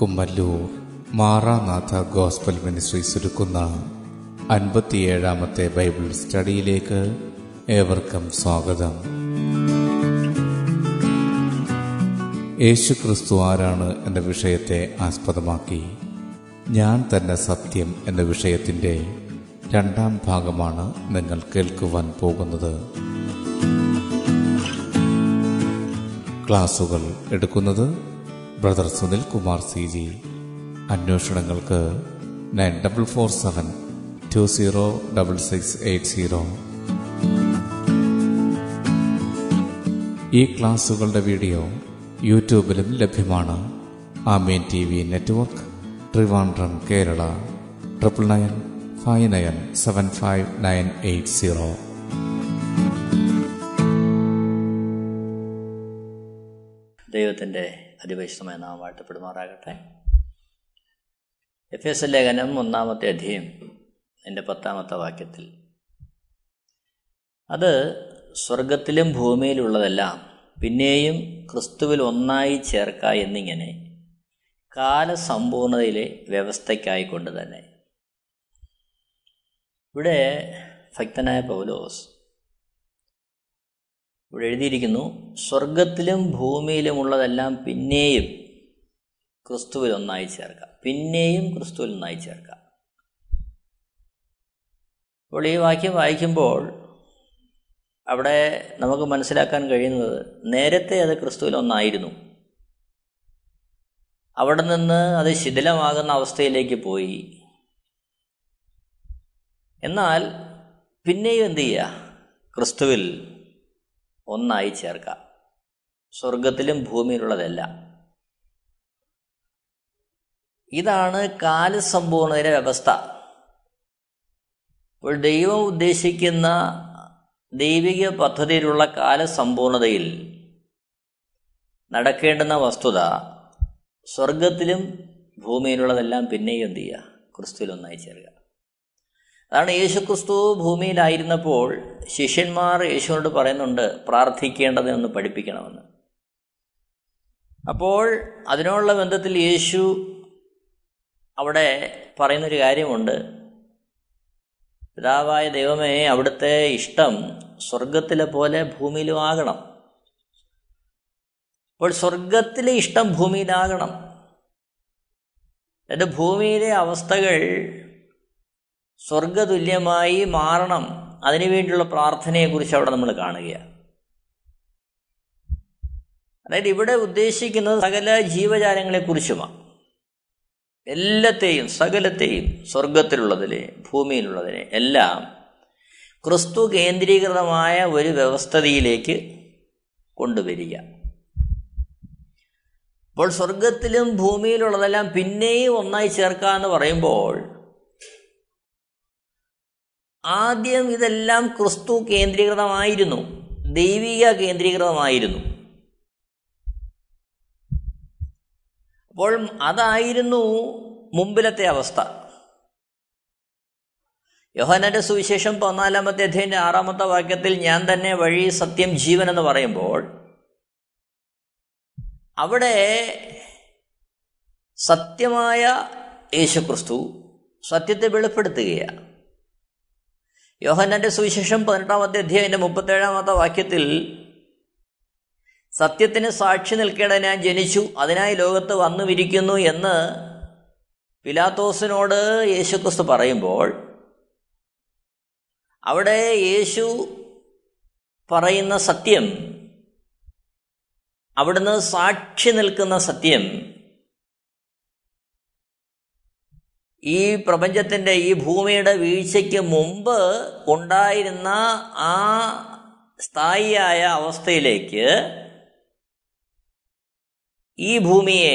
Kummallur Maranatha gospel ministry ഒരുക്കുന്ന 57-ാമത്തെ Bible സ്റ്റഡിയിലേക്ക് ഏവർക്കും സ്വാഗതം. യേശു ക്രിസ്തു ആരാണ് എന്ന വിഷയത്തെ ആസ്പദമാക്കി ഞാൻ തന്നെ സത്യം എന്ന വിഷയത്തിൻ്റെ 2-ാം ഭാഗമാണ് നിങ്ങൾ കേൾക്കുവാൻ പോകുന്നത്. ക്ലാസുകൾ എടുക്കുന്നത് brother Sunil Kumar C G. അന്വേഷണങ്ങൾക്ക് 9447206680. ഈ ക്ലാസുകളുടെ വീഡിയോ യൂട്യൂബിലും ലഭ്യമാണ്. Amen TV network, Trivandrum, Kerala. 9995975980. ദൈവത്തിൻ്റെ അതിവൈഷ്ണവമായ നാമം വാഴ്ത്തപ്പെടുമാറാകട്ടെ. എഫേസ ലേഖനം 1-ാമത്തെ അധ്യായം എൻ്റെ 10-ാമത്തെ വാക്യത്തിൽ, അത് സ്വർഗത്തിലും ഭൂമിയിലുള്ളതെല്ലാം പിന്നെയും ക്രിസ്തുവിൽ ഒന്നായി ചേർക്ക എന്നിങ്ങനെ കാലസമ്പൂർണതയിലെ വ്യവസ്ഥയ്ക്കായിക്കൊണ്ട് തന്നെ. ഇവിടെ ഭക്തനായ പൗലോസ് ഇവിടെ എഴുതിയിരിക്കുന്നു, സ്വർഗത്തിലും ഭൂമിയിലുമുള്ളതെല്ലാം പിന്നെയും ക്രിസ്തുവിൽ ഒന്നായി ചേർക്കാം, പിന്നെയും ക്രിസ്തുവിൽ ഒന്നായി ചേർക്കാം. അപ്പോൾ ഈ വാക്യം വായിക്കുമ്പോൾ അവിടെ നമുക്ക് മനസ്സിലാക്കാൻ കഴിയുന്നത്, നേരത്തെ അത് ക്രിസ്തുവിൽ ഒന്നായിരുന്നു, അവിടെ നിന്ന് അത് ശിഥിലമാകുന്ന അവസ്ഥയിലേക്ക് പോയി. എന്നാൽ പിന്നെയും എന്ത് ചെയ്യുക, ക്രിസ്തുവിൽ ഒന്നായി ചേർക്കാം, സ്വർഗത്തിലും ഭൂമിയിലുള്ളതെല്ലാം. ഇതാണ് കാലസമ്പൂർണതയുടെ വ്യവസ്ഥ. ഇപ്പോൾ ദൈവം ഉദ്ദേശിക്കുന്ന ദൈവിക പദ്ധതിയിലുള്ള കാലസമ്പൂർണതയിൽ നടക്കേണ്ടുന്ന വസ്തുത, സ്വർഗത്തിലും ഭൂമിയിലുള്ളതെല്ലാം പിന്നെയും എന്ത് ചെയ്യുക, ക്രിസ്തുവിൽ ഒന്നായി ചേർക്കുക. അതാണ് യേശുക്രിസ്തു ഭൂമിയിലായിരുന്നപ്പോൾ ശിഷ്യന്മാർ യേശുവിനോട് പറയുന്നുണ്ട്, പ്രാർത്ഥിക്കേണ്ടതെന്ന് പഠിപ്പിക്കണമെന്ന്. അപ്പോൾ അതിനുള്ള ബന്ധത്തിൽ യേശു അവിടെ പറയുന്നൊരു കാര്യമുണ്ട്, പിതാവായ ദൈവമേ, അവിടുത്തെ ഇഷ്ടം സ്വർഗത്തിലെ പോലെ ഭൂമിയിലും ആകണം. അപ്പോൾ സ്വർഗത്തിലെ ഇഷ്ടം ഭൂമിയിലാകണം. അതായത് ഭൂമിയിലെ അവസ്ഥകൾ സ്വർഗതുല്യമായി മാറണം. അതിനുവേണ്ടിയുള്ള പ്രാർത്ഥനയെക്കുറിച്ച് അവിടെ നമ്മൾ കാണുകയാണ്. അതായത് ഇവിടെ ഉദ്ദേശിക്കുന്നത് സകല ജീവജാലങ്ങളെക്കുറിച്ചുമാണ്, എല്ലാത്തെയും, സകലത്തെയും, സ്വർഗത്തിലുള്ളതിലെ ഭൂമിയിലുള്ളതിനെ എല്ലാം ക്രിസ്തു കേന്ദ്രീകൃതമായ ഒരു വ്യവസ്ഥിതിയിലേക്ക് കൊണ്ടുവരിക. അപ്പോൾ സ്വർഗത്തിലും ഭൂമിയിലുള്ളതെല്ലാം പിന്നെയും ഒന്നായി ചേർക്കുക എന്ന് പറയുമ്പോൾ ആദ്യം ഇതെല്ലാം ക്രിസ്തു കേന്ദ്രീകൃതമായിരുന്നു, ദൈവിക കേന്ദ്രീകൃതമായിരുന്നു. അപ്പോൾ അതായിരുന്നു മുമ്പിലത്തെ അവസ്ഥ. യോഹന്നാന്റെ സുവിശേഷം 14-ാമത്തെ അധ്യായത്തിന്റെ 6-ാമത്തെ വാക്യത്തിൽ ഞാൻ തന്നെ വഴി, സത്യം, ജീവൻ എന്ന് പറയുമ്പോൾ അവിടെ സത്യമായ യേശുക്രിസ്തു സത്യത്തെ വെളിപ്പെടുത്തുകയാണ്. യോഹന്നാന്റെ സുവിശേഷം 18-ാമത്തെ അധ്യായത്തിന്റെ 37-ാമത്തെ വാക്യത്തിൽ സത്യത്തിന് സാക്ഷി നിൽക്കേണ്ട ഞാൻ ജനിച്ചു, അതിനായി ലോകത്ത് വന്നുമിരിക്കുന്നു എന്ന് പിലാത്തോസിനോട് യേശുക്രിസ്തു പറയുമ്പോൾ അവിടെ യേശു പറയുന്ന സത്യം, അവിടുന്ന് സാക്ഷി നിൽക്കുന്ന സത്യം, ഈ പ്രപഞ്ചത്തിൻ്റെ, ഈ ഭൂമിയുടെ വീഴ്ചയ്ക്ക് മുമ്പ് ഉണ്ടായിരുന്ന ആ സ്ഥായിയായ അവസ്ഥയിലേക്ക് ഈ ഭൂമിയെ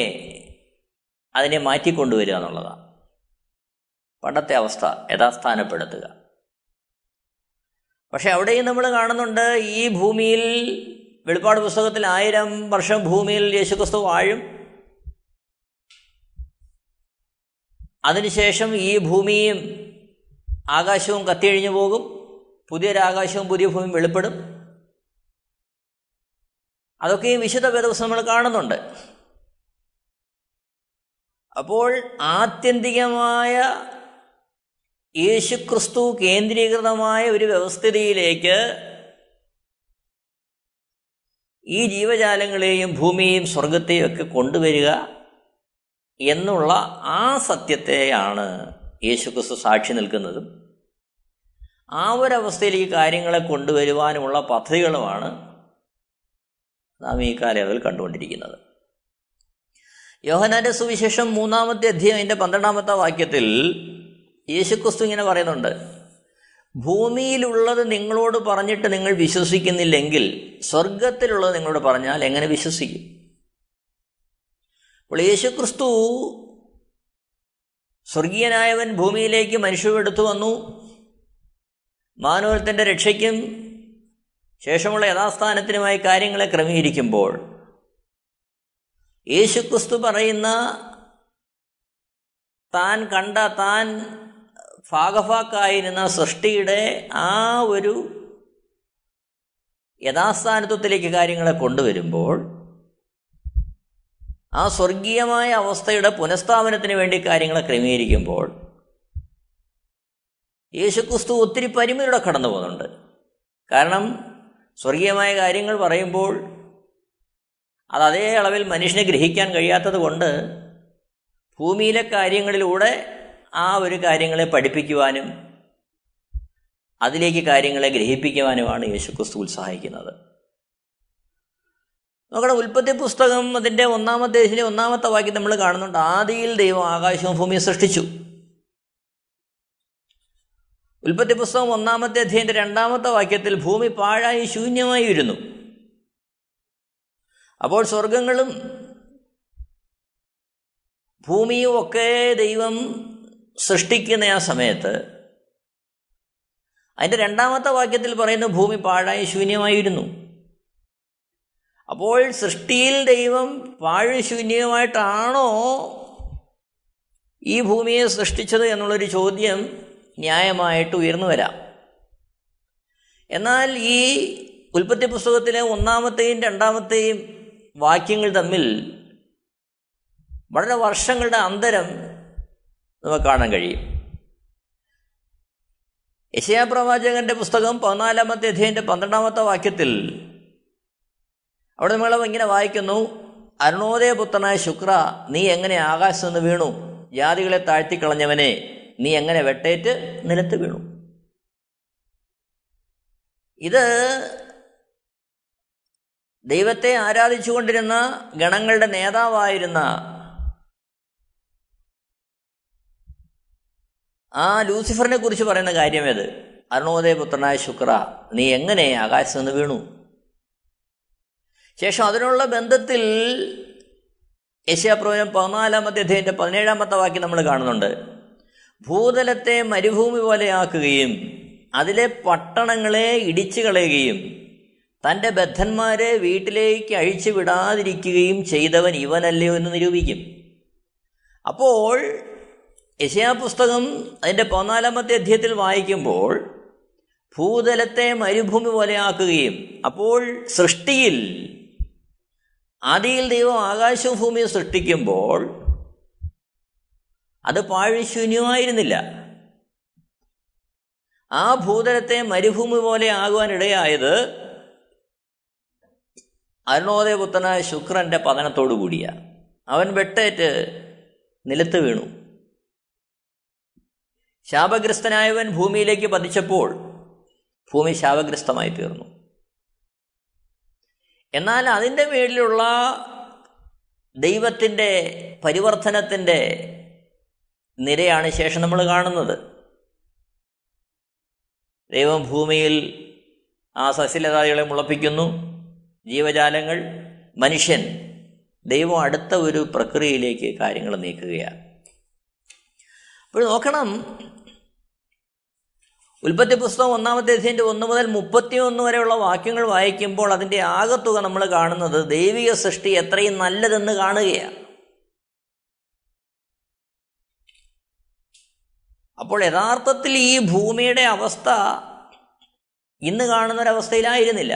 അതിനെ മാറ്റിക്കൊണ്ടുവരിക എന്നുള്ളതാണ് പണ്ടത്തെ അവസ്ഥ യഥാസ്ഥാനപ്പെടുത്തുക. പക്ഷെ അവിടെയും നമ്മൾ കാണുന്നുണ്ട്, ഈ ഭൂമിയിൽ വെളിപാട് പുസ്തകത്തിൽ 1000 വർഷം ഭൂമിയിൽ യേശുക്രിസ്തു വാഴും, അതിനുശേഷം ഈ ഭൂമിയും ആകാശവും കത്തിയഴിഞ്ഞു പോകും, പുതിയൊരാകാശവും പുതിയ ഭൂമിയും വെളിപ്പെടും. അതൊക്കെ ഈ വിശുദ്ധ വേദപുസ്തകം നമ്മൾ കാണുന്നുണ്ട്. അപ്പോൾ ആത്യന്തികമായ യേശുക്രിസ്തു കേന്ദ്രീകൃതമായ ഒരു വ്യവസ്ഥിതിയിലേക്ക് ഈ ജീവജാലങ്ങളെയും ഭൂമിയെയും സ്വർഗത്തെയും ഒക്കെ കൊണ്ടുവരിക എന്നുള്ള ആ സത്യത്തെയാണ് യേശുക്രിസ്തു സാക്ഷി നിൽക്കുന്നതും ആ ഒരവസ്ഥയിൽ ഈ കാര്യങ്ങളെ കൊണ്ടുവരുവാനുമുള്ള പദ്ധതികളുമാണ് നാം ഈ കാലയളവിൽ കണ്ടുകൊണ്ടിരിക്കുന്നത്. യോഹന്നാന്റെ സുവിശേഷം 3-ാമത്തെ അധ്യായം അതിൻ്റെ 12-ാമത്തെ വാക്യത്തിൽ യേശുക്രിസ്തു ഇങ്ങനെ പറയുന്നുണ്ട്, ഭൂമിയിലുള്ളത് നിങ്ങളോട് പറഞ്ഞിട്ട് നിങ്ങൾ വിശ്വസിക്കുന്നില്ലെങ്കിൽ സ്വർഗത്തിലുള്ളത് നിങ്ങളോട് പറഞ്ഞാൽ എങ്ങനെ വിശ്വസിക്കും? അപ്പോൾ യേശുക്രിസ്തു സ്വർഗീയനായവൻ ഭൂമിയിലേക്ക് മനുഷ്യരെടുത്തു വന്നു, മാനവത്തിൻ്റെ രക്ഷയ്ക്കും ശേഷമുള്ള യഥാസ്ഥാനത്തിനുമായി കാര്യങ്ങളെ ക്രമീകരിക്കുമ്പോൾ യേശുക്രിസ്തു പറയുന്ന താൻ കണ്ട താൻ ഭാഗഭാക്കായിരുന്ന സൃഷ്ടിയുടെ ആ ഒരു യഥാസ്ഥാനത്വത്തിലേക്ക് കാര്യങ്ങളെ കൊണ്ടുവരുമ്പോൾ ആ സ്വർഗീയമായ അവസ്ഥയുടെ പുനഃസ്ഥാപനത്തിന് വേണ്ടി കാര്യങ്ങളെ ക്രമീകരിക്കുമ്പോൾ യേശുക്രിസ്തു ഒത്തിരി പരിമിതിയുടെ കടന്നു പോകുന്നുണ്ട്. കാരണം സ്വർഗീയമായ കാര്യങ്ങൾ പറയുമ്പോൾ അത് അതേ അളവിൽ മനുഷ്യനെ ഗ്രഹിക്കാൻ കഴിയാത്തത് കൊണ്ട് ഭൂമിയിലെ കാര്യങ്ങളിലൂടെ ആ ഒരു കാര്യങ്ങളെ പഠിപ്പിക്കുവാനും അതിലേക്ക് കാര്യങ്ങളെ ഗ്രഹിപ്പിക്കുവാനുമാണ് യേശുക്രിസ്തു ഉത്സാഹിക്കുന്നത്. നമ്മുടെ ഉൽപ്പത്തി പുസ്തകം അതിൻ്റെ 1-ാമത്തെ വാക്യം നമ്മൾ കാണുന്നുണ്ട്, ആദിയിൽ ദൈവം ആകാശവും ഭൂമിയെ സൃഷ്ടിച്ചു. ഉൽപ്പത്തി പുസ്തകം 1-ാമത്തെ അധ്യായത്തിൻ്റെ 2-ാമത്തെ വാക്യത്തിൽ ഭൂമി പാഴായി ശൂന്യമായി ഇരുന്നു. അപ്പോൾ സ്വർഗങ്ങളും ഭൂമിയും ഒക്കെ ദൈവം സൃഷ്ടിക്കുന്ന ആ സമയത്ത് അതിൻ്റെ 2-ാമത്തെ വാക്യത്തിൽ പറയുന്നു, ഭൂമി പാഴായി ശൂന്യമായിരുന്നു. അപ്പോൾ സൃഷ്ടിയിൽ ദൈവം പാഴ് ശൂന്യമായിട്ടാണോ ഈ ഭൂമിയെ സൃഷ്ടിച്ചത് എന്നുള്ളൊരു ചോദ്യം ന്യായമായിട്ട് ഉയർന്നു വരാം. എന്നാൽ ഈ ഉൽപ്പത്തി പുസ്തകത്തിലെ 1-ാമത്തെയും 2-ാമത്തെയും വാക്യങ്ങൾ തമ്മിൽ വളരെ വർഷങ്ങളുടെ അന്തരം നമുക്ക് കാണാൻ കഴിയും. യെശയ്യാ പ്രവാചകന്റെ പുസ്തകം 14-ാമത്തെ അധ്യായത്തിൻ്റെ 12-ാമത്തെ വാക്യത്തിൽ അവിടെ നമ്മൾ ഇങ്ങനെ വായിക്കുന്നു, അരുണോദയപുത്രനായ ശുക്ര, നീ എങ്ങനെ ആകാശത്ത് നിന്ന് വീണു? ജാതികളെ താഴ്ത്തിക്കളഞ്ഞവനെ, നീ എങ്ങനെ വെട്ടേറ്റ് നിലത്ത് വീണു? ഇത് ദൈവത്തെ ആരാധിച്ചുകൊണ്ടിരുന്ന ഗണങ്ങളുടെ നേതാവായിരുന്ന ആ ലൂസിഫറിനെ കുറിച്ച് പറയുന്ന കാര്യമേത്? അരുണോദയപുത്രനായ ശുക്ര, നീ എങ്ങനെ ആകാശത്ത് നിന്ന് വീണു? ശേഷം അതിനുള്ള ബന്ധത്തിൽ യെശയ്യാപ്രവചനം 14-ാമത്തെ അധ്യായത്തിൻ്റെ 17-ാമത്തെ വാക്യം നമ്മൾ കാണുന്നുണ്ട്, ഭൂതലത്തെ മരുഭൂമി പോലെയാക്കുകയും അതിലെ പട്ടണങ്ങളെ ഇടിച്ചു കളയുകയും തൻ്റെ ബദ്ധന്മാരെ വീട്ടിലേക്ക് അഴിച്ചു വിടാതിരിക്കുകയും ചെയ്തവൻ ഇവനല്ലയോ എന്ന് നിരൂപിക്കും. അപ്പോൾ യെശയ്യാ പുസ്തകം അതിൻ്റെ 14-ാമത്തെ അധ്യായത്തിൽ വായിക്കുമ്പോൾ ഭൂതലത്തെ മരുഭൂമി പോലെയാക്കുകയും, അപ്പോൾ സൃഷ്ടിയിൽ ആദിയിൽ ദൈവം ആകാശവും ഭൂമിയും സൃഷ്ടിക്കുമ്പോൾ അത് പാഴ്ശൂന്യമായിരുന്നില്ല. ആ ഭൂതലത്തെ മരുഭൂമി പോലെ ആകുവാനിടയായത് അരുണോദയപുത്രനായ ശുക്രന്റെ പതനത്തോടു കൂടിയാണ്. അവൻ വെട്ടേറ്റ് നിലത്ത് വീണു. ശാപഗ്രസ്തനായവൻ ഭൂമിയിലേക്ക് പതിച്ചപ്പോൾ ഭൂമി ശാപഗ്രസ്തമായി തീർന്നു. എന്നാൽ അതിൻ്റെ മേളിലുള്ള ദൈവത്തിൻ്റെ പരിവർത്തനത്തിൻ്റെ നിരയാണ് ശേഷം നമ്മൾ കാണുന്നത്. ദൈവം ഭൂമിയിൽ ആ സസ്യലതാദികളെ മുളപ്പിക്കുന്നു, ജീവജാലങ്ങൾ, മനുഷ്യൻ. ദൈവം അടുത്ത ഒരു പ്രക്രിയയിലേക്ക് കാര്യങ്ങൾ നീക്കുകയാണ്. അപ്പോൾ നോക്കണം, ഉൽപ്പത്തി പുസ്തകം 1-ാമത്തെ അധ്യായത്തിൻ്റെ 1 മുതൽ 31 വരെയുള്ള വാക്യങ്ങൾ വായിക്കുമ്പോൾ അതിൻ്റെ ആകത്തുക നമ്മൾ കാണുന്നത് ദൈവിക സൃഷ്ടി എത്രയും നല്ലതെന്ന് കാണുകയാണ്. അപ്പോൾ യഥാർത്ഥത്തിൽ ഈ ഭൂമിയുടെ അവസ്ഥ ഇന്ന് കാണുന്നൊരവസ്ഥയിലായിരുന്നില്ല.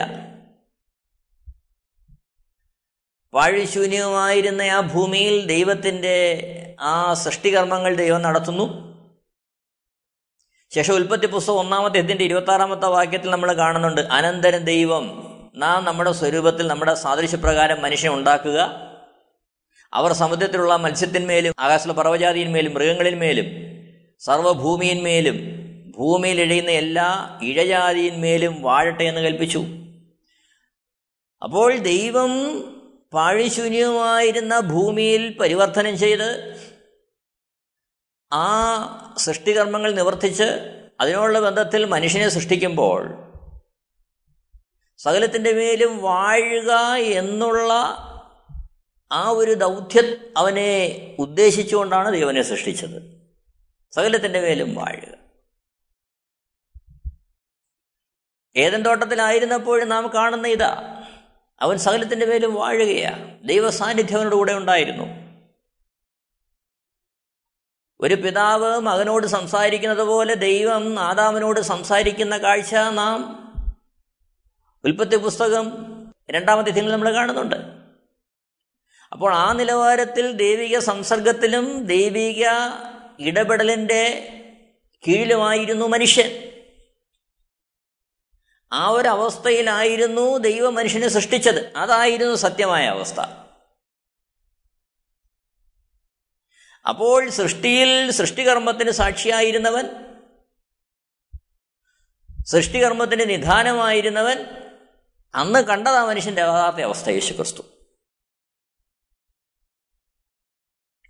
പാഴിശൂന്യമായിരുന്ന ആ ഭൂമിയിൽ ദൈവത്തിൻ്റെ ആ സൃഷ്ടികർമ്മങ്ങൾ ദൈവം നടത്തുന്നു. ശേഷം ഉൽപ്പത്തി പുസ്തകം 1-ാം അധ്യായത്തിന്റെ 26-ാമത്തെ വാക്യത്തിൽ നമ്മൾ കാണുന്നുണ്ട്, അനന്തരം ദൈവം നാം നമ്മുടെ സ്വരൂപത്തിൽ നമ്മുടെ സാദൃശ്യപ്രകാരം മനുഷ്യനെ ഉണ്ടാക്കുക, അവർ സമുദ്രത്തിലുള്ള മത്സ്യത്തിന്മേലും ആകാശത്തിലെ പർവ്വജാതിയിന്മേലും മൃഗങ്ങളിന്മേലും സർവ്വഭൂമിയിന്മേലും ഭൂമിയിൽ ഇഴയുന്ന എല്ലാ ഇഴജാതിയിന്മേലും വാഴട്ടെ എന്ന് കൽപ്പിച്ചു. അപ്പോൾ ദൈവം പാഴിശൂന്യമായിരുന്ന ഭൂമിയിൽ പരിവർത്തനം ചെയ്ത് ആ സൃഷ്ടികർമ്മങ്ങൾ നിവർത്തിച്ച് അതിനോടുള്ള ബന്ധത്തിൽ മനുഷ്യനെ സൃഷ്ടിക്കുമ്പോൾ സകലത്തിൻ്റെ മേലും വാഴുക എന്നുള്ള ആ ഒരു ദൗത്യം അവനെ ഉദ്ദേശിച്ചുകൊണ്ടാണ് ദൈവനെ സൃഷ്ടിച്ചത്. സകലത്തിൻ്റെ മേലും വാഴുക. ഏദൻ തോട്ടത്തിലായിരുന്നപ്പോഴും നാം കാണുന്ന ഇതാ, അവൻ സകലത്തിൻ്റെ മേലും വാഴുകയാണ്. ദൈവ സാന്നിധ്യം അവനോട് കൂടെ ഉണ്ടായിരുന്നു. ഒരു പിതാവ് മകനോട് സംസാരിക്കുന്നത് പോലെ ദൈവം ആദാമിനോട് സംസാരിക്കുന്ന കാഴ്ച നാം ഉൽപ്പത്തി പുസ്തകം 2-ാം അധ്യായത്തിൽ നമ്മൾ കാണുന്നുണ്ട്. അപ്പോൾ ആ നിലവാരത്തിൽ ദൈവിക സംസർഗത്തിലും ദൈവിക ഇടപെടലിൻ്റെ കീഴിലുമായിരുന്നു മനുഷ്യൻ. ആ ഒരു അവസ്ഥയിലായിരുന്നു ദൈവം മനുഷ്യനെ സൃഷ്ടിച്ചത്. അതായിരുന്നു സത്യമായ അവസ്ഥ. അപ്പോൾ സൃഷ്ടിയിൽ സൃഷ്ടികർമ്മത്തിന് സാക്ഷിയായിരുന്നവൻ, സൃഷ്ടികർമ്മത്തിന് നിദാനമായിരുന്നവൻ അന്ന് കണ്ടതാ മനുഷ്യൻ്റെ യഥാർത്ഥ അവസ്ഥ.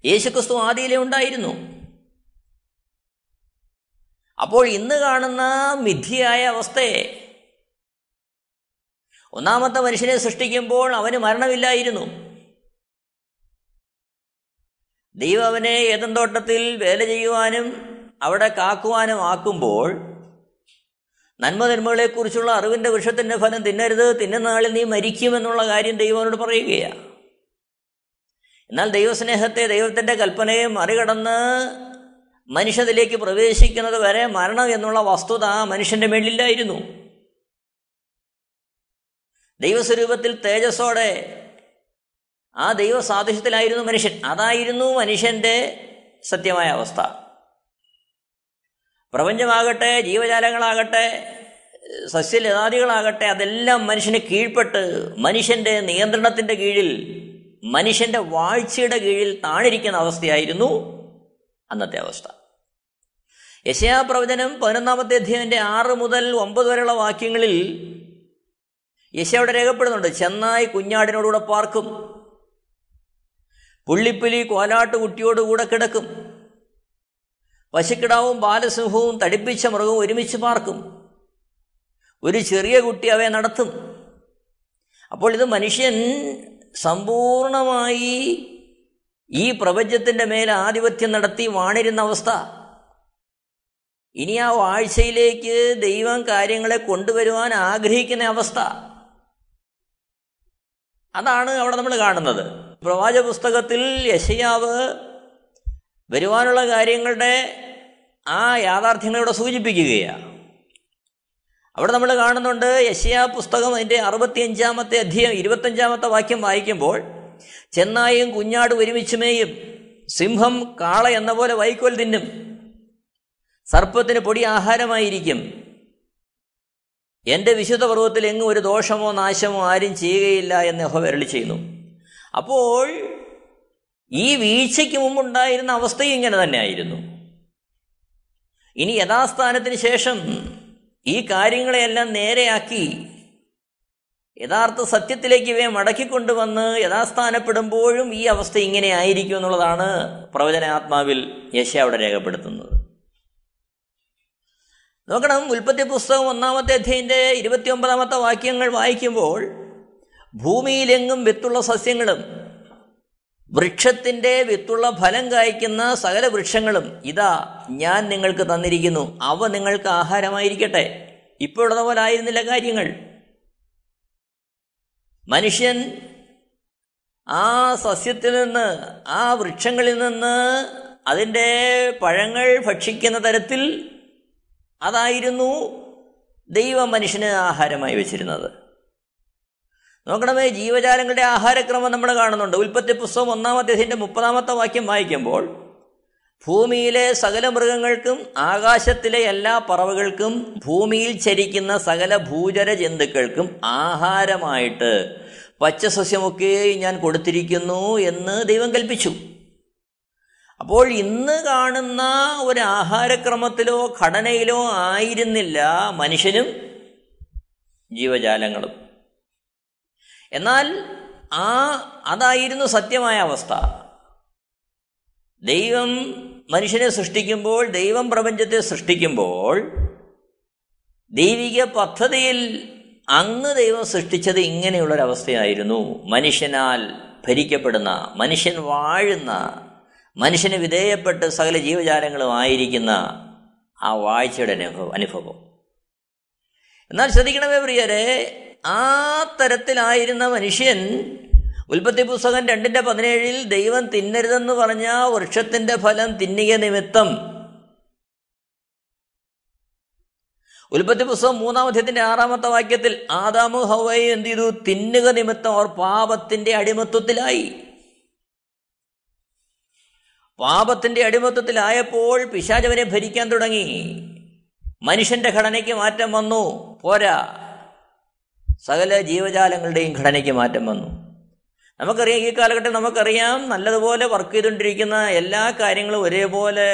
യേശുക്രിസ്തു ആദിയിലേ ഉണ്ടായിരുന്നു. അപ്പോൾ ഇന്ന് കാണുന്ന മിഥ്യയായ അവസ്ഥയെ, ഒന്നാമത്തെ മനുഷ്യനെ സൃഷ്ടിക്കുമ്പോൾ അവന് മരണമില്ലായിരുന്നു. ദൈവം അവനെ ഏദൻ തോട്ടത്തിൽ വേല ചെയ്യുവാനും അവിടെ കാക്കുവാനും ആക്കുമ്പോൾ നന്മതിന്മകളെക്കുറിച്ചുള്ള അറിവിൻ്റെ വൃക്ഷത്തിൻ്റെ ഫലം തിന്നരുത്, തിന്നുന്ന നാളിൽ നീ മരിക്കുമെന്നുള്ള കാര്യം ദൈവനോട് പറയുകയാണ്. എന്നാൽ ദൈവസ്നേഹത്തെ, ദൈവത്തിൻ്റെ കൽപ്പനയെ മറികടന്ന് മനുഷ്യത്തിലേക്ക് പ്രവേശിക്കുന്നത് വരെ മരണം എന്നുള്ള വസ്തുത മനുഷ്യൻ്റെ മേലില്ലായിരുന്നു. ദൈവസ്വരൂപത്തിൽ തേജസ്സോടെ ആ ദൈവ സാദൃശ്യത്തിലായിരുന്നു മനുഷ്യൻ. അതായിരുന്നു മനുഷ്യൻ്റെ സത്യമായ അവസ്ഥ. പ്രപഞ്ചമാകട്ടെ, ജീവജാലങ്ങളാകട്ടെ, സസ്യലതാദികളാകട്ടെ, അതെല്ലാം മനുഷ്യന് കീഴ്പ്പെട്ട് മനുഷ്യൻ്റെ നിയന്ത്രണത്തിൻ്റെ കീഴിൽ, മനുഷ്യൻ്റെ വാഴ്ചയുടെ കീഴിൽ താണിരിക്കുന്ന അവസ്ഥയായിരുന്നു അന്നത്തെ അവസ്ഥ. യെശയ്യാ പ്രവചനം 15-ാം അധ്യായത്തിന്റെ 6 മുതൽ 9 വരെയുള്ള വാക്യങ്ങളിൽ യെശയ്യാവിടെ രേഖപ്പെടുന്നുണ്ട്, ചെന്നായ് കുഞ്ഞാടിനോടുകൂടെ പാർക്കും, പുള്ളിപ്പുലി കോലാട്ടുകുട്ടിയോടുകൂടെ കിടക്കും, പശുക്കിടാവും ബാലസിംഹവും തടിപ്പിച്ച മൃഗവും ഒരുമിച്ച് പാർക്കും, ഒരു ചെറിയ കുട്ടി അവയെ നടത്തും. അപ്പോൾ ഇത് മനുഷ്യൻ സമ്പൂർണമായി ഈ പ്രപഞ്ചത്തിൻ്റെ മേൽ ആധിപത്യം നടത്തി വാണിരുന്ന അവസ്ഥ. ഇനി ആ വാഴ്ചയിലേക്ക് ദൈവം കാര്യങ്ങളെ കൊണ്ടുവരുവാൻ ആഗ്രഹിക്കുന്ന അവസ്ഥ അതാണ് അവിടെ നമ്മൾ കാണുന്നത്. പ്രവാചക പുസ്തകത്തിൽ യെശയ്യാവ് വരുവാനുള്ള കാര്യങ്ങളുടെ ആ യാഥാർത്ഥ്യങ്ങളോട് സൂചിപ്പിക്കുകയാണ്. അവിടെ നമ്മൾ കാണുന്നുണ്ട്, യെശയ്യാ പുസ്തകം അതിൻ്റെ 65-ാം അധ്യായം 25-ാമത്തെ വാക്യം വായിക്കുമ്പോൾ, ചെന്നായും കുഞ്ഞാട് ഒരുമിച്ച് മേയും, സിംഹം കാള എന്ന പോലെ വൈക്കോൽ തിന്നും, സർപ്പത്തിന് പൊടി ആഹാരമായിരിക്കും, എൻ്റെ വിശുദ്ധ പർവ്വതത്തിൽ എങ്ങും ഒരു ദോഷമോ നാശമോ ആരും ചെയ്യുകയില്ല എന്ന് യഹോവ അരുളി ചെയ്യുന്നു. അപ്പോൾ ഈ വീഴ്ചയ്ക്ക് മുമ്പുണ്ടായിരുന്ന അവസ്ഥയും ഇങ്ങനെ തന്നെയായിരുന്നു. ഇനി യഥാസ്ഥാനത്തിന് ശേഷം ഈ കാര്യങ്ങളെയെല്ലാം നേരെയാക്കി യഥാർത്ഥ സത്യത്തിലേക്ക് ഇവയെ മടക്കിക്കൊണ്ടുവന്ന് യഥാസ്ഥാനപ്പെടുമ്പോഴും ഈ അവസ്ഥ ഇങ്ങനെ ആയിരിക്കും എന്നുള്ളതാണ് പ്രവചനാത്മാവിൽ യെശയ്യാ അവിടെ രേഖപ്പെടുത്തുന്നത്. നോക്കണം, ഉൽപ്പത്തി പുസ്തകം 1-ാം അധ്യായത്തിന്റെ 29-ാമത്തെ വാക്യങ്ങൾ വായിക്കുമ്പോൾ, ഭൂമിയിലെങ്ങും വിത്തുള്ള സസ്യങ്ങളും വൃക്ഷത്തിൻ്റെ വിത്തുള്ള ഫലം കായ്ക്കുന്ന സകല വൃക്ഷങ്ങളും ഇതാ ഞാൻ നിങ്ങൾക്ക് തന്നിരിക്കുന്നു, അവ നിങ്ങൾക്ക് ആഹാരമായിരിക്കട്ടെ. ഇപ്പോഴുള്ള പോലെ ആയിരുന്നില്ല കാര്യങ്ങൾ. മനുഷ്യൻ ആ സസ്യത്തിൽ നിന്ന്, ആ വൃക്ഷങ്ങളിൽ നിന്ന് അതിൻ്റെ പഴങ്ങൾ ഭക്ഷിക്കുന്ന തരത്തിൽ അതായിരുന്നു ദൈവം മനുഷ്യന് ആഹാരമായി വച്ചിരുന്നത്. നോക്കണമേ, ജീവജാലങ്ങളുടെ ആഹാരക്രമം നമ്മൾ കാണുന്നുണ്ട്. ഉൽപ്പത്തി പുസ്തകം 1-ാം അധ്യായത്തിൻ്റെ 30-ാമത്തെ വാക്യം വായിക്കുമ്പോൾ, ഭൂമിയിലെ സകല മൃഗങ്ങൾക്കും ആകാശത്തിലെ എല്ലാ പറവകൾക്കും ഭൂമിയിൽ ചരിക്കുന്ന സകല ഭൂചര ജന്തുക്കൾക്കും ആഹാരമായിട്ട് പച്ചസസ്യമൊക്കെ ഞാൻ കൊടുത്തിരിക്കുന്നു എന്ന് ദൈവം കൽപ്പിച്ചു. അപ്പോൾ ഇന്ന് കാണുന്ന ഒരു ആഹാരക്രമത്തിലോ ഘടനയിലോ ആയിരുന്നില്ല മനുഷ്യനും ജീവജാലങ്ങളും. എന്നാൽ അതായിരുന്നു സത്യമായ അവസ്ഥ. ദൈവം മനുഷ്യനെ സൃഷ്ടിക്കുമ്പോൾ, ദൈവം പ്രപഞ്ചത്തെ സൃഷ്ടിക്കുമ്പോൾ, ദൈവിക പദ്ധതിയിൽ അങ്ങ് ദൈവം സൃഷ്ടിച്ചത് ഇങ്ങനെയുള്ളൊരവസ്ഥയായിരുന്നു. മനുഷ്യനാൽ ഭരിക്കപ്പെടുന്ന, മനുഷ്യൻ വാഴുന്ന, മനുഷ്യന് വിധേയപ്പെട്ട് സകല ജീവജാലങ്ങളും ആയിരിക്കുന്ന ആ വാഴ്ചയുടെ അനുഭവം. എന്നാൽ ശ്രദ്ധിക്കണമേ പ്രിയരെ, ആ തരത്തിലായിരുന്ന മനുഷ്യൻ ഉൽപ്പത്തി പുസ്തകം 2:17 ദൈവം തിന്നരുതെന്ന് പറഞ്ഞ വൃക്ഷത്തിന്റെ ഫലം തിന്നിയ നിമിത്തം, ഉൽപ്പത്തി പുസ്തകം 3-ാം അധ്യായത്തിൻ്റെ 6-ാമത്തെ വാക്യത്തിൽ ആദാമു ഹവ്വയും എന്ത് ചെയ്തു? തിന്നുക നിമിത്തം അവർ പാപത്തിന്റെ അടിമത്വത്തിലായി. പാപത്തിന്റെ അടിമത്വത്തിലായപ്പോൾ പിശാചവനെ ഭരിക്കാൻ തുടങ്ങി. മനുഷ്യന്റെ ഘടനയ്ക്ക് മാറ്റം വന്നു. പോരാ, സകല ജീവജാലങ്ങളുടെയും ഘടനയ്ക്ക് മാറ്റം വന്നു. നമുക്കറിയാം, ഈ കാലഘട്ടം നമുക്കറിയാം, നല്ലതുപോലെ വർക്ക് ചെയ്തുകൊണ്ടിരിക്കുന്ന എല്ലാ കാര്യങ്ങളും ഒരേപോലെ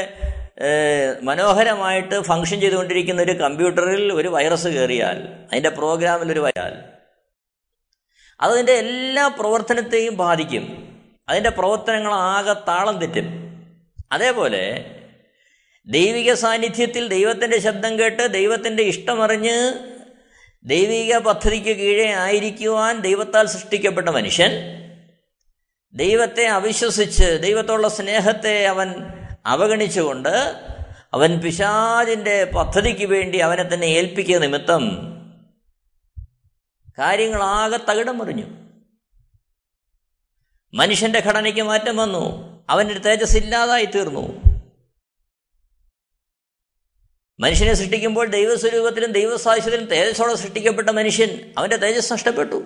മനോഹരമായിട്ട് ഫങ്ഷൻ ചെയ്തുകൊണ്ടിരിക്കുന്ന ഒരു കമ്പ്യൂട്ടറിൽ ഒരു വൈറസ് കയറിയാൽ, അതിൻ്റെ പ്രോഗ്രാമിൽ ഒരു വരാൽ, അതതിൻ്റെ എല്ലാ പ്രവർത്തനത്തെയും ബാധിക്കും. അതിൻ്റെ പ്രവർത്തനങ്ങളാകെ താളം തെറ്റും. അതേപോലെ ദൈവിക സാന്നിധ്യത്തിൽ ദൈവത്തിൻ്റെ ശബ്ദം കേട്ട് ദൈവത്തിൻ്റെ ഇഷ്ടമറിഞ്ഞ് ദൈവിക പദ്ധതിക്ക് കീഴേ ആയിരിക്കുവാൻ ദൈവത്താൽ സൃഷ്ടിക്കപ്പെട്ട മനുഷ്യൻ ദൈവത്തെ അവിശ്വസിച്ച്, ദൈവത്തോടുള്ള സ്നേഹത്തെ അവൻ അവഗണിച്ചുകൊണ്ട് അവൻ പിശാചിൻ്റെ പദ്ധതിക്ക് വേണ്ടി അവനെ തന്നെ ഏൽപ്പിക്കുക നിമിത്തം കാര്യങ്ങളാകെ തകിടം മറിഞ്ഞു. മനുഷ്യൻ്റെ ഘടനയ്ക്ക് മാറ്റം വന്നു. അവൻ്റെ തേജസ് ഇല്ലാതായി തീർന്നു. മനുഷ്യനെ സൃഷ്ടിക്കുമ്പോൾ ദൈവസ്വരൂപത്തിലും ദൈവസാക്ഷ്യത്തിലും തേജസ്സോടെ സൃഷ്ടിക്കപ്പെട്ട മനുഷ്യൻ അവൻ്റെ തേജസ് നഷ്ടപ്പെട്ടു.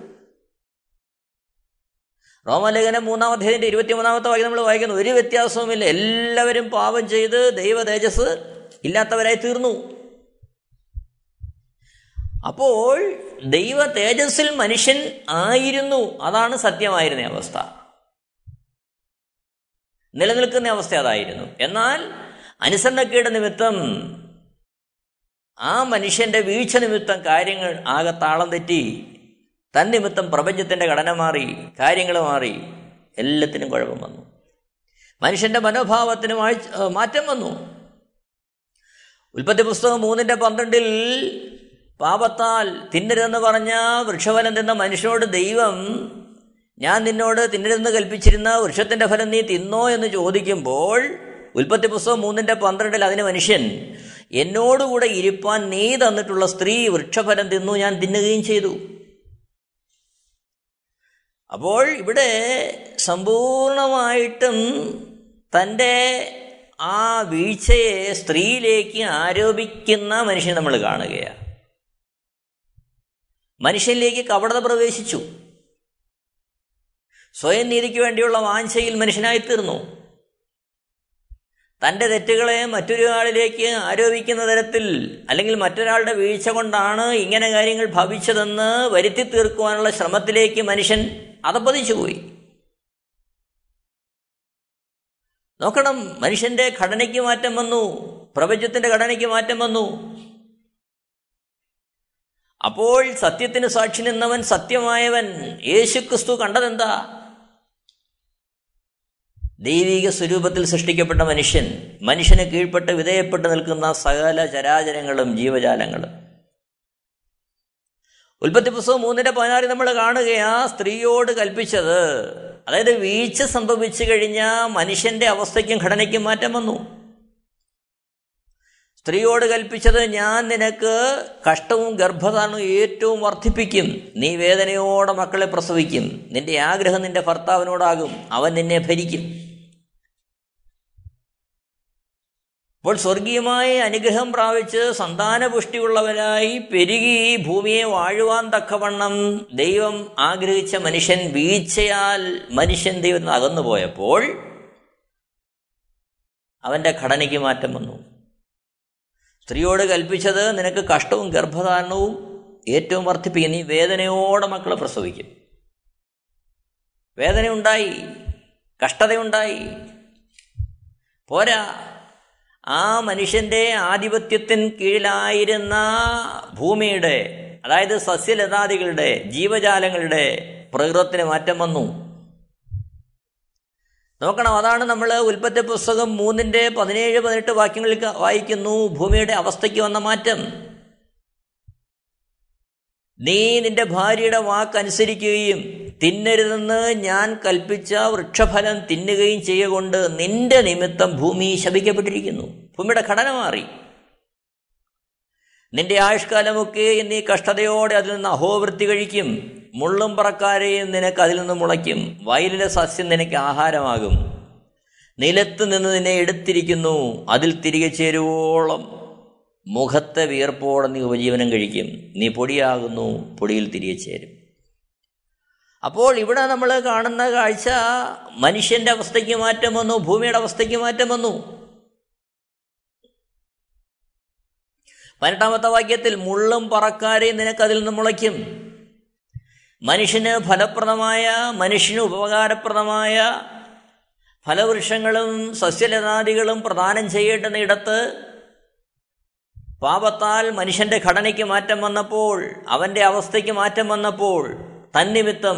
റോമാലേഖനം 3-ാം അധ്യായത്തിൻ്റെ 23-ാമത്തെ വാക്യം നമ്മൾ വായിക്കുന്നു, ഒരു വ്യത്യാസവുമില്ല, എല്ലാവരും പാപം ചെയ്ത് ദൈവ തേജസ് ഇല്ലാത്തവരായി തീർന്നു. അപ്പോൾ ദൈവ തേജസ്സിൽ മനുഷ്യൻ ആയിരുന്നു. അതാണ് സത്യമായിരുന്ന അവസ്ഥ, നിലനിൽക്കുന്ന അവസ്ഥ അതായിരുന്നു. എന്നാൽ അനുസരണക്കേട് നിമിത്തം, ആ മനുഷ്യൻ്റെ വീഴ്ച നിമിത്തം കാര്യങ്ങൾ ആകെ താളം തെറ്റി. തന്നിമിത്തം പ്രപഞ്ചത്തിൻ്റെ ഘടന മാറി, കാര്യങ്ങൾ മാറി, എല്ലാത്തിനും കുഴപ്പം വന്നു. മനുഷ്യൻ്റെ മനോഭാവത്തിന് മാറ്റം വന്നു. ഉൽപ്പത്തി പുസ്തകം 3:12 പാപത്താൽ തിന്നരുതെന്ന് പറഞ്ഞ വൃക്ഷഫലം തിന്ന മനുഷ്യനോട് ദൈവം, ഞാൻ നിന്നോട് തിന്നരുതെന്ന് കൽപ്പിച്ചിരുന്ന വൃക്ഷത്തിൻ്റെ ഫലം നീ തിന്നോ എന്ന് ചോദിക്കുമ്പോൾ, ഉൽപ്പത്തി പുസ്തകം 3:12 അതിന് മനുഷ്യൻ, എന്നോടുകൂടെ ഇരിപ്പാൻ നീ തന്നിട്ടുള്ള സ്ത്രീ വൃക്ഷഫലം തിന്നു, ഞാൻ തിന്നുകയും ചെയ്തു. അപ്പോൾ ഇവിടെ സമ്പൂർണമായിട്ടും തൻ്റെ ആ വീഴ്ചയെ സ്ത്രീയിലേക്ക് ആരോപിക്കുന്ന മനുഷ്യനെ നമ്മൾ കാണുകയാണ്. മനുഷ്യനിലേക്ക് കപടത പ്രവേശിച്ചു. സ്വയം നീതിക്ക് വേണ്ടിയുള്ള വാഞ്ചയിൽ മനുഷ്യനായിത്തീർന്നു. തൻ്റെ തെറ്റുകളെ മറ്റൊരാളിലേക്ക് ആരോപിക്കുന്ന തരത്തിൽ, അല്ലെങ്കിൽ മറ്റൊരാളുടെ വീഴ്ച കൊണ്ടാണ് ഇങ്ങനെ കാര്യങ്ങൾ ഭവിച്ചതെന്ന് വരുത്തി തീർക്കുവാനുള്ള ശ്രമത്തിലേക്ക് മനുഷ്യൻ അതപ്പതിച്ചു പോയി. നോക്കണം, മനുഷ്യൻ്റെ ഘടനയ്ക്ക് മാറ്റം വന്നു, പ്രപഞ്ചത്തിൻ്റെ ഘടനയ്ക്ക് മാറ്റം വന്നു. അപ്പോൾ സത്യത്തിന് സാക്ഷി നിന്നവൻ, സത്യമായവൻ യേശുക്രിസ്തു കണ്ടതെന്താ? ദൈവിക സ്വരൂപത്തിൽ സൃഷ്ടിക്കപ്പെട്ട മനുഷ്യൻ, മനുഷ്യന് കീഴ്പ്പെട്ട് വിധേയപ്പെട്ട് നിൽക്കുന്ന സകല ചരാചരങ്ങളും ജീവജാലങ്ങളും. ഉൽപ്പത്തി പുസ്തകം 3:16 നമ്മൾ കാണുകയാ സ്ത്രീയോട് കൽപ്പിച്ചത്, അതായത് വീഴ്ച സംഭവിച്ചു കഴിഞ്ഞ മനുഷ്യന്റെ അവസ്ഥയ്ക്കും ഘടനയ്ക്കും മാറ്റം വന്നു. സ്ത്രീയോട് കൽപ്പിച്ചത്, ഞാൻ നിനക്ക് കഷ്ടവും ഗർഭധാരണവും ഏറ്റവും വർദ്ധിപ്പിക്കും, നീ വേദനയോടെ മക്കളെ പ്രസവിക്കും, നിന്റെ ആഗ്രഹം നിന്റെ ഭർത്താവിനോടാകും, അവൻ നിന്നെ ഭരിക്കും. അപ്പോൾ സ്വർഗീയമായ അനുഗ്രഹം പ്രാപിച്ച് സന്താനപുഷ്ടിയുള്ളവരായി പെരുകി ഭൂമിയെ വാഴുവാൻ തക്കവണ്ണം ദൈവം ആഗ്രഹിച്ച മനുഷ്യൻ വീഴ്ചയാൽ മനുഷ്യൻ ദൈവത്തിന് അകന്നുപോയപ്പോൾ അവൻ്റെ ഘടനയ്ക്ക് മാറ്റം വന്നു. സ്ത്രീയോട് കൽപ്പിച്ചത് നിനക്ക് കഷ്ടവും ഗർഭധാരണവും ഏറ്റവും വർദ്ധിപ്പിക്കും, നീ വേദനയോടെ മക്കളെ പ്രസവിക്കും. വേദനയുണ്ടായി, കഷ്ടതയുണ്ടായി. പോരാ, ആ മനുഷ്യൻ്റെ ആധിപത്യത്തിന് കീഴിലായിരുന്ന ഭൂമിയുടെ, അതായത് സസ്യലതാദികളുടെ ജീവജാലങ്ങളുടെ പ്രകൃതത്തിന് മാറ്റം വന്നു. നോക്കണം, അതാണ് നമ്മൾ ഉൽപ്പത്തി പുസ്തകം 3:17-18 വാക്യങ്ങളിൽ വായിക്കുന്നു ഭൂമിയുടെ അവസ്ഥയ്ക്ക് വന്ന മാറ്റം. നീ നിന്റെ ഭാര്യയുടെ വാക്കനുസരിക്കുകയും തിന്നരുതെന്ന് ഞാൻ കൽപ്പിച്ച വൃക്ഷഫലം തിന്നുകയും ചെയ്യുകൊണ്ട് നിന്റെ നിമിത്തം ഭൂമി ശപിക്കപ്പെട്ടിരിക്കുന്നു. ഭൂമിയുടെ ഘടന മാറി. നിന്റെ ആയുഷ്കാലമൊക്കെ എന്നീ കഷ്ടതയോടെ അതിൽ നിന്ന് അഹോവൃത്തി കഴിക്കും. മുള്ളും പറക്കാരെയും നിനക്ക് അതിൽ നിന്ന് മുളയ്ക്കും. വയലിലെ സസ്യം നിനക്ക് ആഹാരമാകും. നിലത്ത് നിന്ന് നിന്നെ എടുത്തിരിക്കുന്നു, അതിൽ തിരികെ ചേരുവോളം മുഖത്തെ വിയർപ്പോടെ നീ ഉപജീവനം കഴിക്കും. നീ പൊടിയാകുന്നു, പൊടിയിൽ തിരികെ ചേരും. അപ്പോൾ ഇവിടെ നമ്മൾ കാണുന്ന കാഴ്ച, മനുഷ്യൻ്റെ അവസ്ഥയ്ക്ക് മാറ്റം വന്നു, ഭൂമിയുടെ അവസ്ഥയ്ക്ക് മാറ്റം വന്നു. 18-ാമത്തെ വാക്യത്തിൽ മുള്ളും പറക്കാരെയും നിനക്കതിൽ നിന്ന് മുളയ്ക്കും. മനുഷ്യന് ഫലപ്രദമായ, മനുഷ്യന് ഉപകാരപ്രദമായ ഫലവൃക്ഷങ്ങളും സസ്യലതാദികളും പ്രദാനം ചെയ്യേണ്ടുന്ന ഇടത്ത് പാപത്താൽ മനുഷ്യൻ്റെ ഘടനയ്ക്ക് മാറ്റം വന്നപ്പോൾ, അവൻ്റെ അവസ്ഥയ്ക്ക് മാറ്റം വന്നപ്പോൾ തന്നിമിത്തം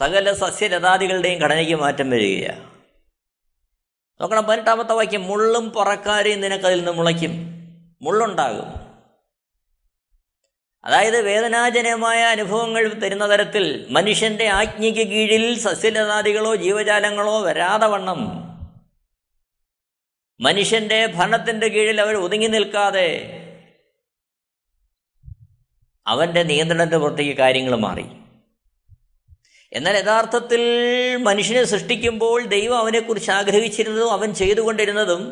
സകല സസ്യലതാദികളുടെയും ഘടനയ്ക്ക് മാറ്റം വരികയാണ്. നോക്കണം, 18-ാമത്തെ വാക്യം മുള്ളും പറക്കാരെയും നിനക്കതിൽ നിന്ന് മുളയ്ക്കും. മുള്ളുണ്ടാകും, അതായത് വേദനാജനമായ അനുഭവങ്ങൾ തരുന്ന തരത്തിൽ മനുഷ്യൻ്റെ ആജ്ഞയ്ക്ക് കീഴിൽ സസ്യലതാദികളോ ജീവജാലങ്ങളോ വരാതെ വണ്ണം, മനുഷ്യൻ്റെ ഭരണത്തിൻ്റെ കീഴിൽ അവർ ഒതുങ്ങി നിൽക്കാതെ അവൻ്റെ നിയന്ത്രണത്തിന് പുറത്തേക്ക് കാര്യങ്ങൾ മാറി. എന്നാൽ യഥാർത്ഥത്തിൽ മനുഷ്യനെ സൃഷ്ടിക്കുമ്പോൾ ദൈവം അവനെക്കുറിച്ച് ആഗ്രഹിച്ചിരുന്നതും അവൻ ചെയ്തുകൊണ്ടിരുന്നതും,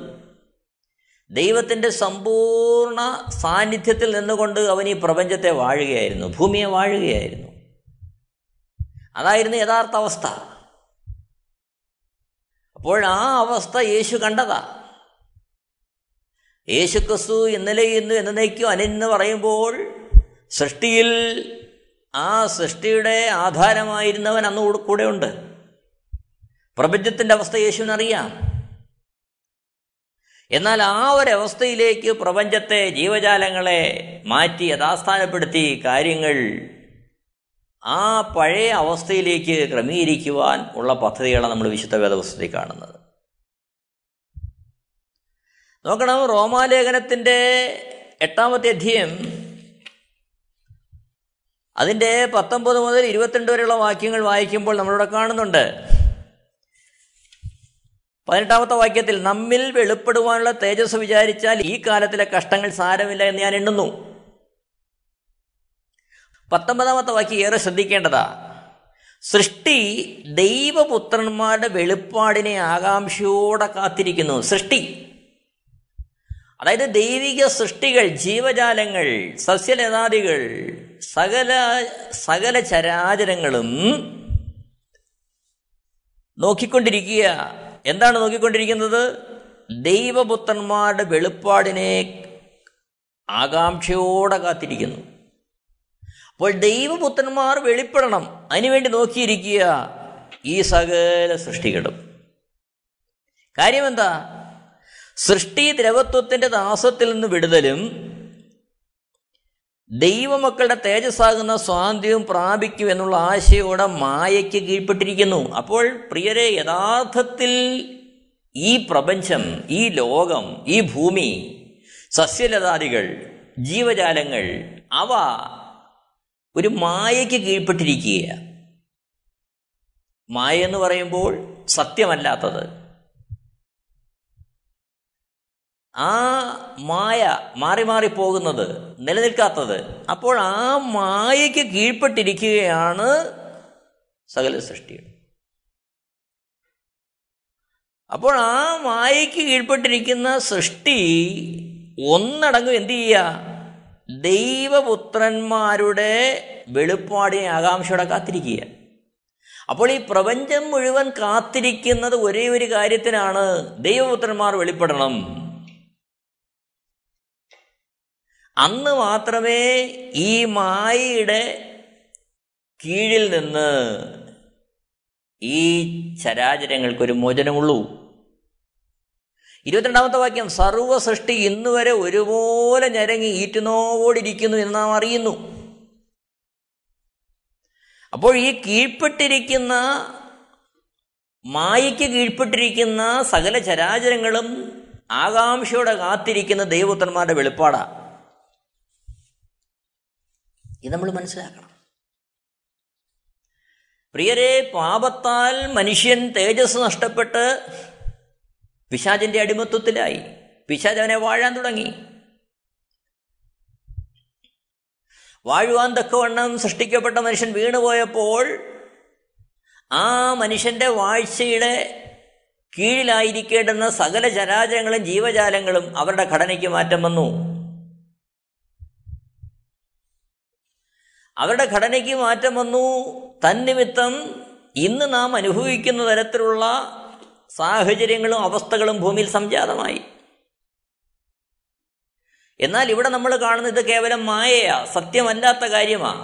ദൈവത്തിൻ്റെ സമ്പൂർണ്ണ സാന്നിധ്യത്തിൽ നിന്നുകൊണ്ട് അവൻ ഈ പ്രപഞ്ചത്തെ വാഴുകയായിരുന്നു, ഭൂമിയെ വാഴുകയായിരുന്നു. അതായിരുന്നു യഥാർത്ഥ അവസ്ഥ. അപ്പോൾ ആ അവസ്ഥ യേശു കണ്ടതാ. യേശു ക്രിസ്തു ഇന്നലെ ഇന്നും എന്നേക്കും അനന്യനെന്ന് പറയുമ്പോൾ, സൃഷ്ടിയിൽ ആ സൃഷ്ടിയുടെ ആധാരമായിരുന്നവൻ അന്ന് കൂടെയുണ്ട്. പ്രപഞ്ചത്തിൻ്റെ അവസ്ഥ യേശുവിനറിയാം. എന്നാൽ ആ ഒരവസ്ഥയിലേക്ക് പ്രപഞ്ചത്തെ, ജീവജാലങ്ങളെ മാറ്റി യഥാസ്ഥാനപ്പെടുത്തി കാര്യങ്ങൾ ആ പഴയ അവസ്ഥയിലേക്ക് ക്രമീകരിക്കുവാൻ ഉള്ള പദ്ധതികളാണ് നമ്മൾ വിശുദ്ധ വേദപുസ്തകത്തിൽ കാണുന്നത്. നോക്കണം, റോമാലേഖനത്തിൻ്റെ 8-ാമത്തെ അധ്യായം അതിൻ്റെ 19 മുതൽ 22 വരെയുള്ള വാക്യങ്ങൾ വായിക്കുമ്പോൾ നമ്മളിവിടെ കാണുന്നുണ്ട്. 18-ാമത്തെ വാക്യത്തിൽ നമ്മിൽ വെളിപ്പെടുവാനുള്ള തേജസ് വിചാരിച്ചാൽ ഈ കാലത്തിലെ കഷ്ടങ്ങൾ സാരമില്ല എന്ന് ഞാൻ എണ്ണുന്നു. 19-ാമത്തെ വാക്യം ഏറെ ശ്രദ്ധിക്കേണ്ടതാ. സൃഷ്ടി ദൈവപുത്രന്മാരുടെ വെളിപ്പാടിനെ ആകാംക്ഷയോടെ കാത്തിരിക്കുന്നു. സൃഷ്ടി, അതായത് ദൈവിക സൃഷ്ടികൾ, ജീവജാലങ്ങൾ, സസ്യലതാദികൾ, സകല ചരാചരങ്ങളും നോക്കിക്കൊണ്ടിരിക്കുക. എന്താണ് നോക്കിക്കൊണ്ടിരിക്കുന്നത്? ദൈവപുത്രന്മാരുടെ വെളിപ്പാടിനെ ആകാംക്ഷയോടെ കാത്തിരിക്കുന്നു. അപ്പോൾ ദൈവപുത്രന്മാർ വെളിപ്പെടണം, അതിനുവേണ്ടി നോക്കിയിരിക്കുക ഈ സകല സൃഷ്ടികളും. കാര്യമെന്താ? സൃഷ്ടി ദ്രവത്വത്തിൻ്റെ ദാസത്തിൽ നിന്ന് വിടുതലും ദൈവമക്കളുടെ തേജസ്സാകുന്ന സ്വാതന്ത്ര്യവും പ്രാപിക്കും എന്നുള്ള ആശയോടെ മായയ്ക്ക് കീഴ്പ്പെട്ടിരിക്കുന്നു. അപ്പോൾ പ്രിയരെ, യഥാർത്ഥത്തിൽ ഈ പ്രപഞ്ചം, ഈ ലോകം, ഈ ഭൂമി, സസ്യലതാദികൾ, ജീവജാലങ്ങൾ, അവ ഒരു മായയ്ക്ക് കീഴ്പ്പെട്ടിരിക്കുകയാണ്. മായ എന്ന് പറയുമ്പോൾ സത്യമല്ലാത്തത്. ആ മായ മാറി മാറിപ്പോകുന്നത്, നിലനിൽക്കാത്തത്. അപ്പോൾ ആ മായയ്ക്ക് കീഴ്പ്പെട്ടിരിക്കുകയാണ് സകല സൃഷ്ടികൾ. അപ്പോൾ ആ മായയ്ക്ക് കീഴ്പ്പെട്ടിരിക്കുന്ന സൃഷ്ടി ഒന്നടങ്കും എന്തു ചെയ്യുക? ദൈവപുത്രന്മാരുടെ വെളിപ്പാടിനെ ആകാംക്ഷയോടെ കാത്തിരിക്കുക. അപ്പോൾ ഈ പ്രപഞ്ചം മുഴുവൻ കാത്തിരിക്കുന്നത് ഒരേ ഒരു കാര്യത്തിനാണ്, ദൈവപുത്രന്മാർ വെളിപ്പെടണം. അന്ന് മാത്രമേ ഈ മായയുടെ കീഴിൽ നിന്ന് ഈ ചരാചരങ്ങൾക്കൊരു മോചനമുള്ളൂ. 22ാമത്തെ വാക്യം, സർവസൃഷ്ടി ഇന്നുവരെ ഒരുപോലെ ഞരങ്ങി ഈറ്റുനോവോടിരിക്കുന്നു എന്ന് നാം അറിയുന്നു. അപ്പോൾ ഈ കീഴ്പ്പെട്ടിരിക്കുന്ന മായയ്ക്ക് കീഴ്പ്പെട്ടിരിക്കുന്ന സകല ചരാചരങ്ങളും ആകാംക്ഷയോടെ കാത്തിരിക്കുന്ന ദൈവപുത്രന്മാരുടെ വെളിപ്പാടാണ്. ഇത് നമ്മൾ മനസ്സിലാക്കണം. പ്രിയരെ, പാപത്താൽ മനുഷ്യൻ തേജസ് നഷ്ടപ്പെട്ട് പിശാചിൻ്റെ അടിമത്വത്തിലായി. പിശാച് അവനെ വാഴാൻ തുടങ്ങി. വാഴുവാൻ തക്കവണ്ണം സൃഷ്ടിക്കപ്പെട്ട മനുഷ്യൻ വീണുപോയപ്പോൾ ആ മനുഷ്യൻ്റെ വാഴ്ചയുടെ കീഴിലായിരിക്കേണ്ടുന്ന സകല ചരാചരങ്ങളും ജീവജാലങ്ങളും അവരുടെ ഘടനയ്ക്ക് മാറ്റം വന്നു. അവരുടെ ഘടനയ്ക്ക് മാറ്റം വന്നു. തന്നിമിത്തം ഇന്ന് നാം അനുഭവിക്കുന്ന തരത്തിലുള്ള സാഹചര്യങ്ങളും അവസ്ഥകളും ഭൂമിയിൽ സംജാതമായി. എന്നാൽ ഇവിടെ നമ്മൾ കാണുന്നത് കേവലം മായയാ, സത്യമല്ലാത്ത കാര്യമാണ്.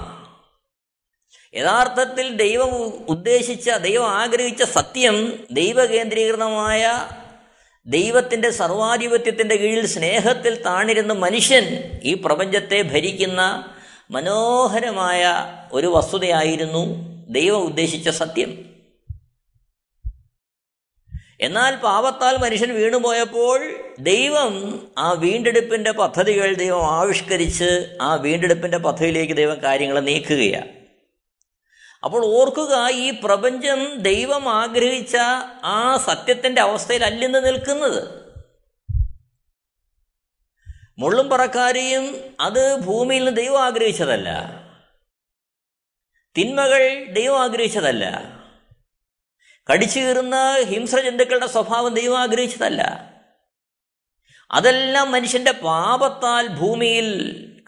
യഥാർത്ഥത്തിൽ ദൈവം ഉദ്ദേശിച്ച, ദൈവം ആഗ്രഹിച്ച സത്യം, ദൈവകേന്ദ്രീകൃതമായ ദൈവത്തിൻ്റെ സർവാധിപത്യത്തിൻ്റെ കീഴിൽ സ്നേഹത്തിൽ താണിരുന്ന മനുഷ്യൻ ഈ പ്രപഞ്ചത്തെ ഭരിക്കുന്ന മനോഹരമായ ഒരു വസ്തുതയായിരുന്നു ദൈവം ഉദ്ദേശിച്ച സത്യം. എന്നാൽ പാപത്താൽ മനുഷ്യൻ വീണുപോയപ്പോൾ ദൈവം ആ വീണ്ടെടുപ്പിൻ്റെ പദ്ധതികൾ ദൈവം ആവിഷ്കരിച്ച് ആ വീണ്ടെടുപ്പിൻ്റെ പദ്ധതിയിലേക്ക് ദൈവം കാര്യങ്ങൾ നീക്കുകയാണ്. അപ്പോൾ ഓർക്കുക, ഈ പ്രപഞ്ചം ദൈവം ആഗ്രഹിച്ച ആ സത്യത്തിൻ്റെ അവസ്ഥയിൽ അല്ലെന്ന് നിൽക്കുന്നത്. മുള്ളും പറക്കാരിയും അത് ഭൂമിയിൽ നിന്ന് ദൈവം ആഗ്രഹിച്ചതല്ല. തിന്മകൾ ദൈവം ആഗ്രഹിച്ചതല്ല. കടിച്ചു കീറുന്ന ഹിംസജന്തുക്കളുടെ സ്വഭാവം ദൈവം ആഗ്രഹിച്ചതല്ല. അതെല്ലാം മനുഷ്യൻ്റെ പാപത്താൽ ഭൂമിയിൽ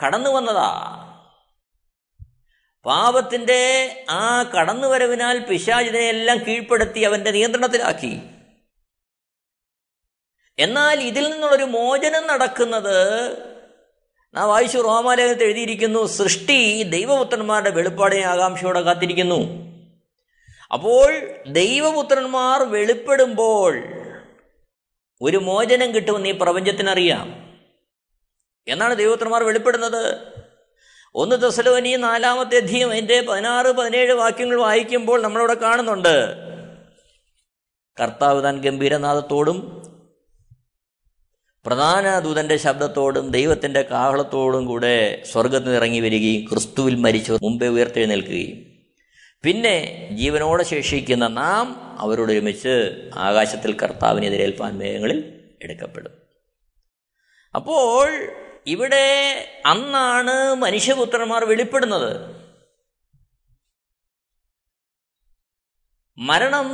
കടന്നു വന്നതാ. പാപത്തിൻ്റെ ആ കടന്നുവരവിനാൽ പിശാച് ഇതിനെയെല്ലാം കീഴ്പ്പെടുത്തി അവൻ്റെ നിയന്ത്രണത്തിലാക്കി. എന്നാൽ ഇതിൽ നിന്നുള്ളൊരു മോചനം നടക്കുന്നത് നാം വായിച്ചു. റോമാലേഖനത്തിൽ എഴുതിയിരിക്കുന്നു, സൃഷ്ടി ദൈവപുത്രന്മാരുടെ വെളിപ്പാടിനെ ആകാംക്ഷയോടെ കാത്തിരിക്കുന്നു. അപ്പോൾ ദൈവപുത്രന്മാർ വെളിപ്പെടുമ്പോൾ ഒരു മോചനം കിട്ടുമെന്ന് ഈ പ്രപഞ്ചത്തിനറിയാം. എന്നാണ് ദൈവപുത്രന്മാർ വെളിപ്പെടുന്നത്? 1 തെസലോനിക്യ 4-ാമത്തെ അധ്യായം അതിൻ്റെ 16-17 വാക്യങ്ങൾ വായിക്കുമ്പോൾ നമ്മളിവിടെ കാണുന്നുണ്ട്, കർത്താവ് താൻ ഗംഭീരനാദത്തോടും പ്രധാന ദൂതൻ്റെ ശബ്ദത്തോടും ദൈവത്തിൻ്റെ കാഹളത്തോടും കൂടെ സ്വർഗത്തിൽ ഇറങ്ങി വരികയും ക്രിസ്തുവിൽ മരിച്ചു മുമ്പേ ഉയർത്തെഴുന്നേൽക്കുകയും പിന്നെ ജീവനോടെ ശേഷിക്കുന്ന നാം അവരോടൊരുമിച്ച് ആകാശത്തിൽ കർത്താവിനെതിരേൽപ്പാൻ മേഘങ്ങളിൽ എടുക്കപ്പെടും. അപ്പോൾ ഇവിടെ അന്നാണ് മനുഷ്യപുത്രന്മാർ വെളിപ്പെടുന്നത്. മരണം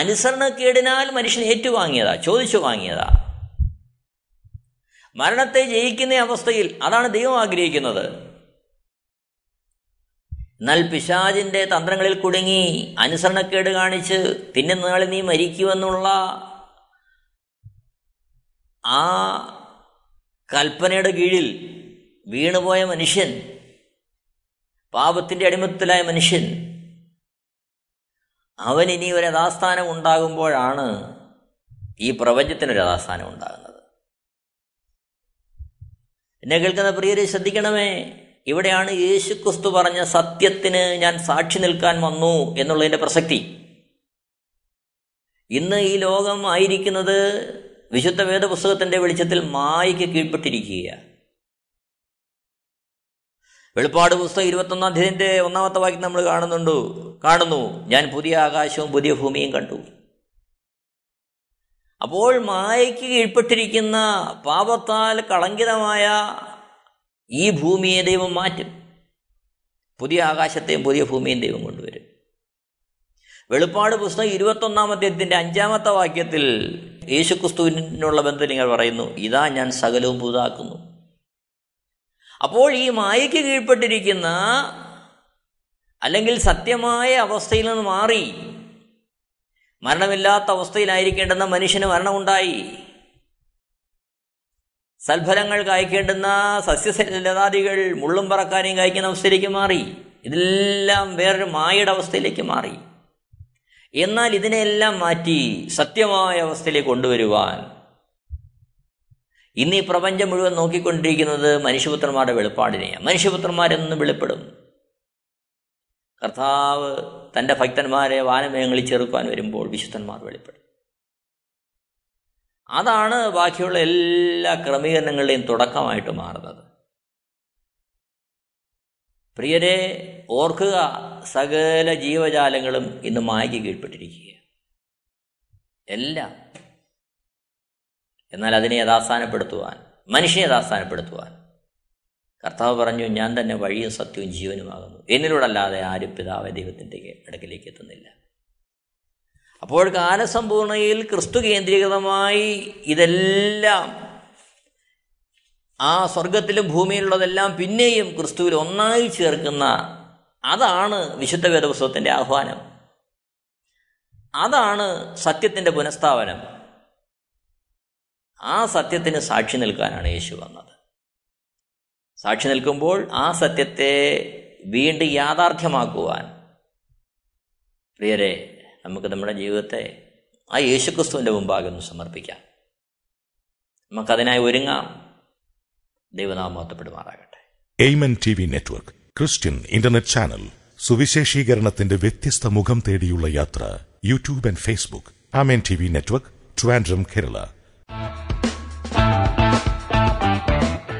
അനുസരണക്കേടിനാൽ മനുഷ്യൻ ഏറ്റുവാങ്ങിയതാ, ചോദിച്ചു വാങ്ങിയതാ. മരണത്തെ ജയിക്കുന്ന അവസ്ഥയിൽ അതാണ് ദൈവം ആഗ്രഹിക്കുന്നത്. എന്നാൽ പിശാചിൻ്റെ തന്ത്രങ്ങളിൽ കുടുങ്ങി അനുസരണക്കേട് കാണിച്ച് തിന്നുന്ന നാളിൽ നീ മരിക്കുമെന്നുള്ള ആ കൽപ്പനയുടെ കീഴിൽ വീണുപോയ മനുഷ്യൻ, പാപത്തിൻ്റെ അടിമത്തത്തിലായ മനുഷ്യൻ, അവനിനി ഒരു യഥാസ്ഥാനം ഉണ്ടാകുമ്പോഴാണ് ഈ പ്രപഞ്ചത്തിനൊരു യഥാസ്ഥാനം ഉണ്ടാകുന്നത്. എന്നെ കേൾക്കുന്ന പ്രിയരെ ശ്രദ്ധിക്കണമേ, ഇവിടെയാണ് യേശുക്രിസ്തു പറഞ്ഞ സത്യത്തിന് ഞാൻ സാക്ഷി നിൽക്കാൻ വന്നു എന്നുള്ളതിൻ്റെ പ്രസക്തി. ഇന്ന് ഈ ലോകം ആയിരിക്കുന്നത് വിശുദ്ധ വേദപുസ്തകത്തിൻ്റെ വെളിച്ചത്തിൽ മായയ്ക്ക് കീഴ്പ്പെട്ടിരിക്കുക. വെളിപ്പാട് പുസ്തകം 21-ാം അധ്യായത്തിൻ്റെ 1-ാമത്തെ വാക്യം നമ്മൾ കാണുന്നു, ഞാൻ പുതിയ ആകാശവും പുതിയ ഭൂമിയും കണ്ടു. അപ്പോൾ മായയ്ക്ക് കീഴ്പ്പെട്ടിരിക്കുന്ന പാപത്താൽ കളങ്കിതമായ ഈ ഭൂമിയെ ദൈവം മാറ്റും. പുതിയ ആകാശത്തെയും പുതിയ ഭൂമിയും ദൈവം കൊണ്ടുവരും. വെളിപ്പാട് പുസ്തകം 21-ാം അധ്യായത്തിന്റെ 5-ാമത്തെ വാക്യത്തിൽ യേശുക്രിസ്തുവിനുള്ള ബന്ധത്തിൽ ഇങ്ങനെ പറയുന്നു, ഇതാ ഞാൻ സകലവും പുതുതാക്കുന്നു. അപ്പോൾ ഈ മായയ്ക്ക് കീഴ്പ്പെട്ടിരിക്കുന്ന അല്ലെങ്കിൽ സത്യമായ അവസ്ഥയിൽ നിന്ന് മാറി മരണമില്ലാത്ത അവസ്ഥയിലായിരിക്കേണ്ടുന്ന മനുഷ്യന് മരണമുണ്ടായി. സൽഫലങ്ങൾ കായ്ക്കേണ്ടുന്ന സസ്യലതാദികൾ മുള്ളും പറക്കാരെയും കായ്ക്കുന്ന അവസ്ഥയിലേക്ക് മാറി. ഇതെല്ലാം വേറൊരു മായയുടെ അവസ്ഥയിലേക്ക് മാറി. എന്നാൽ ഇതിനെല്ലാം മാറ്റി സത്യമായ അവസ്ഥയിലേക്ക് കൊണ്ടുവരുവാൻ ഇന്ന് ഈ പ്രപഞ്ചം മുഴുവൻ നോക്കിക്കൊണ്ടിരിക്കുന്നത് മനുഷ്യപുത്രന്മാരുടെ വെളിപ്പാടിനെയാണ്. മനുഷ്യപുത്രന്മാരെന്നും വെളിപ്പെടും. കർത്താവ് തൻ്റെ ഭക്തന്മാരെ വാനമേങ്ങളിൽ ചെറുക്കാൻ വരുമ്പോൾ വിശുദ്ധന്മാർ വെളിപ്പെടും. അതാണ് ബാക്കിയുള്ള എല്ലാ ക്രമീകരണങ്ങളുടെയും തുടക്കമായിട്ട് മാറുന്നത്. പ്രിയരെ, ഓർക്കുക, സകല ജീവജാലങ്ങളും ഇന്ന് മായയ്ക്ക് കീഴ്പ്പെട്ടിരിക്കുക എല്ലാം. എന്നാൽ അതിനെ യഥാസ്ഥാനപ്പെടുത്തുവാൻ, മനുഷ്യനെ യഥാസ്ഥാനപ്പെടുത്തുവാൻ കർത്താവ് പറഞ്ഞു, ഞാൻ തന്നെ വഴിയും സത്യവും ജീവനുമാകുന്നു, എന്നിലൂടല്ലാതെ ആരും പിതാവേ ദൈവത്തിൻ്റെ അടുക്കലേക്ക് എത്തുന്നില്ല. അപ്പോൾ കാലസമ്പൂർണയിൽ ക്രിസ്തു കേന്ദ്രീകൃതമായി ഇതെല്ലാം, ആ സ്വർഗത്തിലും ഭൂമിയിലുള്ളതെല്ലാം പിന്നെയും ക്രിസ്തുവിൽ ഒന്നായി ചേർക്കുന്ന, അതാണ് വിശുദ്ധ വേദപുസ്തകത്തിൻ്റെ ആഹ്വാനം. അതാണ് സത്യത്തിൻ്റെ പുനഃസ്ഥാപനം. ആ സത്യത്തിന് സാക്ഷി നിൽക്കാനാണ് യേശു വന്നത്. സാക്ഷി നിൽക്കുമ്പോൾ ആ സത്യത്തെ വീണ്ടും യാഥാർത്ഥ്യമാക്കുവാൻ പ്രിയരെ നമുക്ക് നമ്മുടെ ജീവിതത്തെ ആ യേശുക്രിസ്തുവിൻ്റെ മുമ്പാകെ ഒന്ന് സമർപ്പിക്കാം. നമുക്കതിനായി ഒരുങ്ങാം. ദൈവനാമം മഹത്വപ്പെടുമാറാകട്ടെ. Amen TV network Christian internet channel, സുവിശേഷീകരണത്തിന്റെ വ്യത്യസ്ത മുഖം തേടിയുള്ള യാത്ര. YouTube and Facebook, Amen TV network, Trivandrum, Kerala.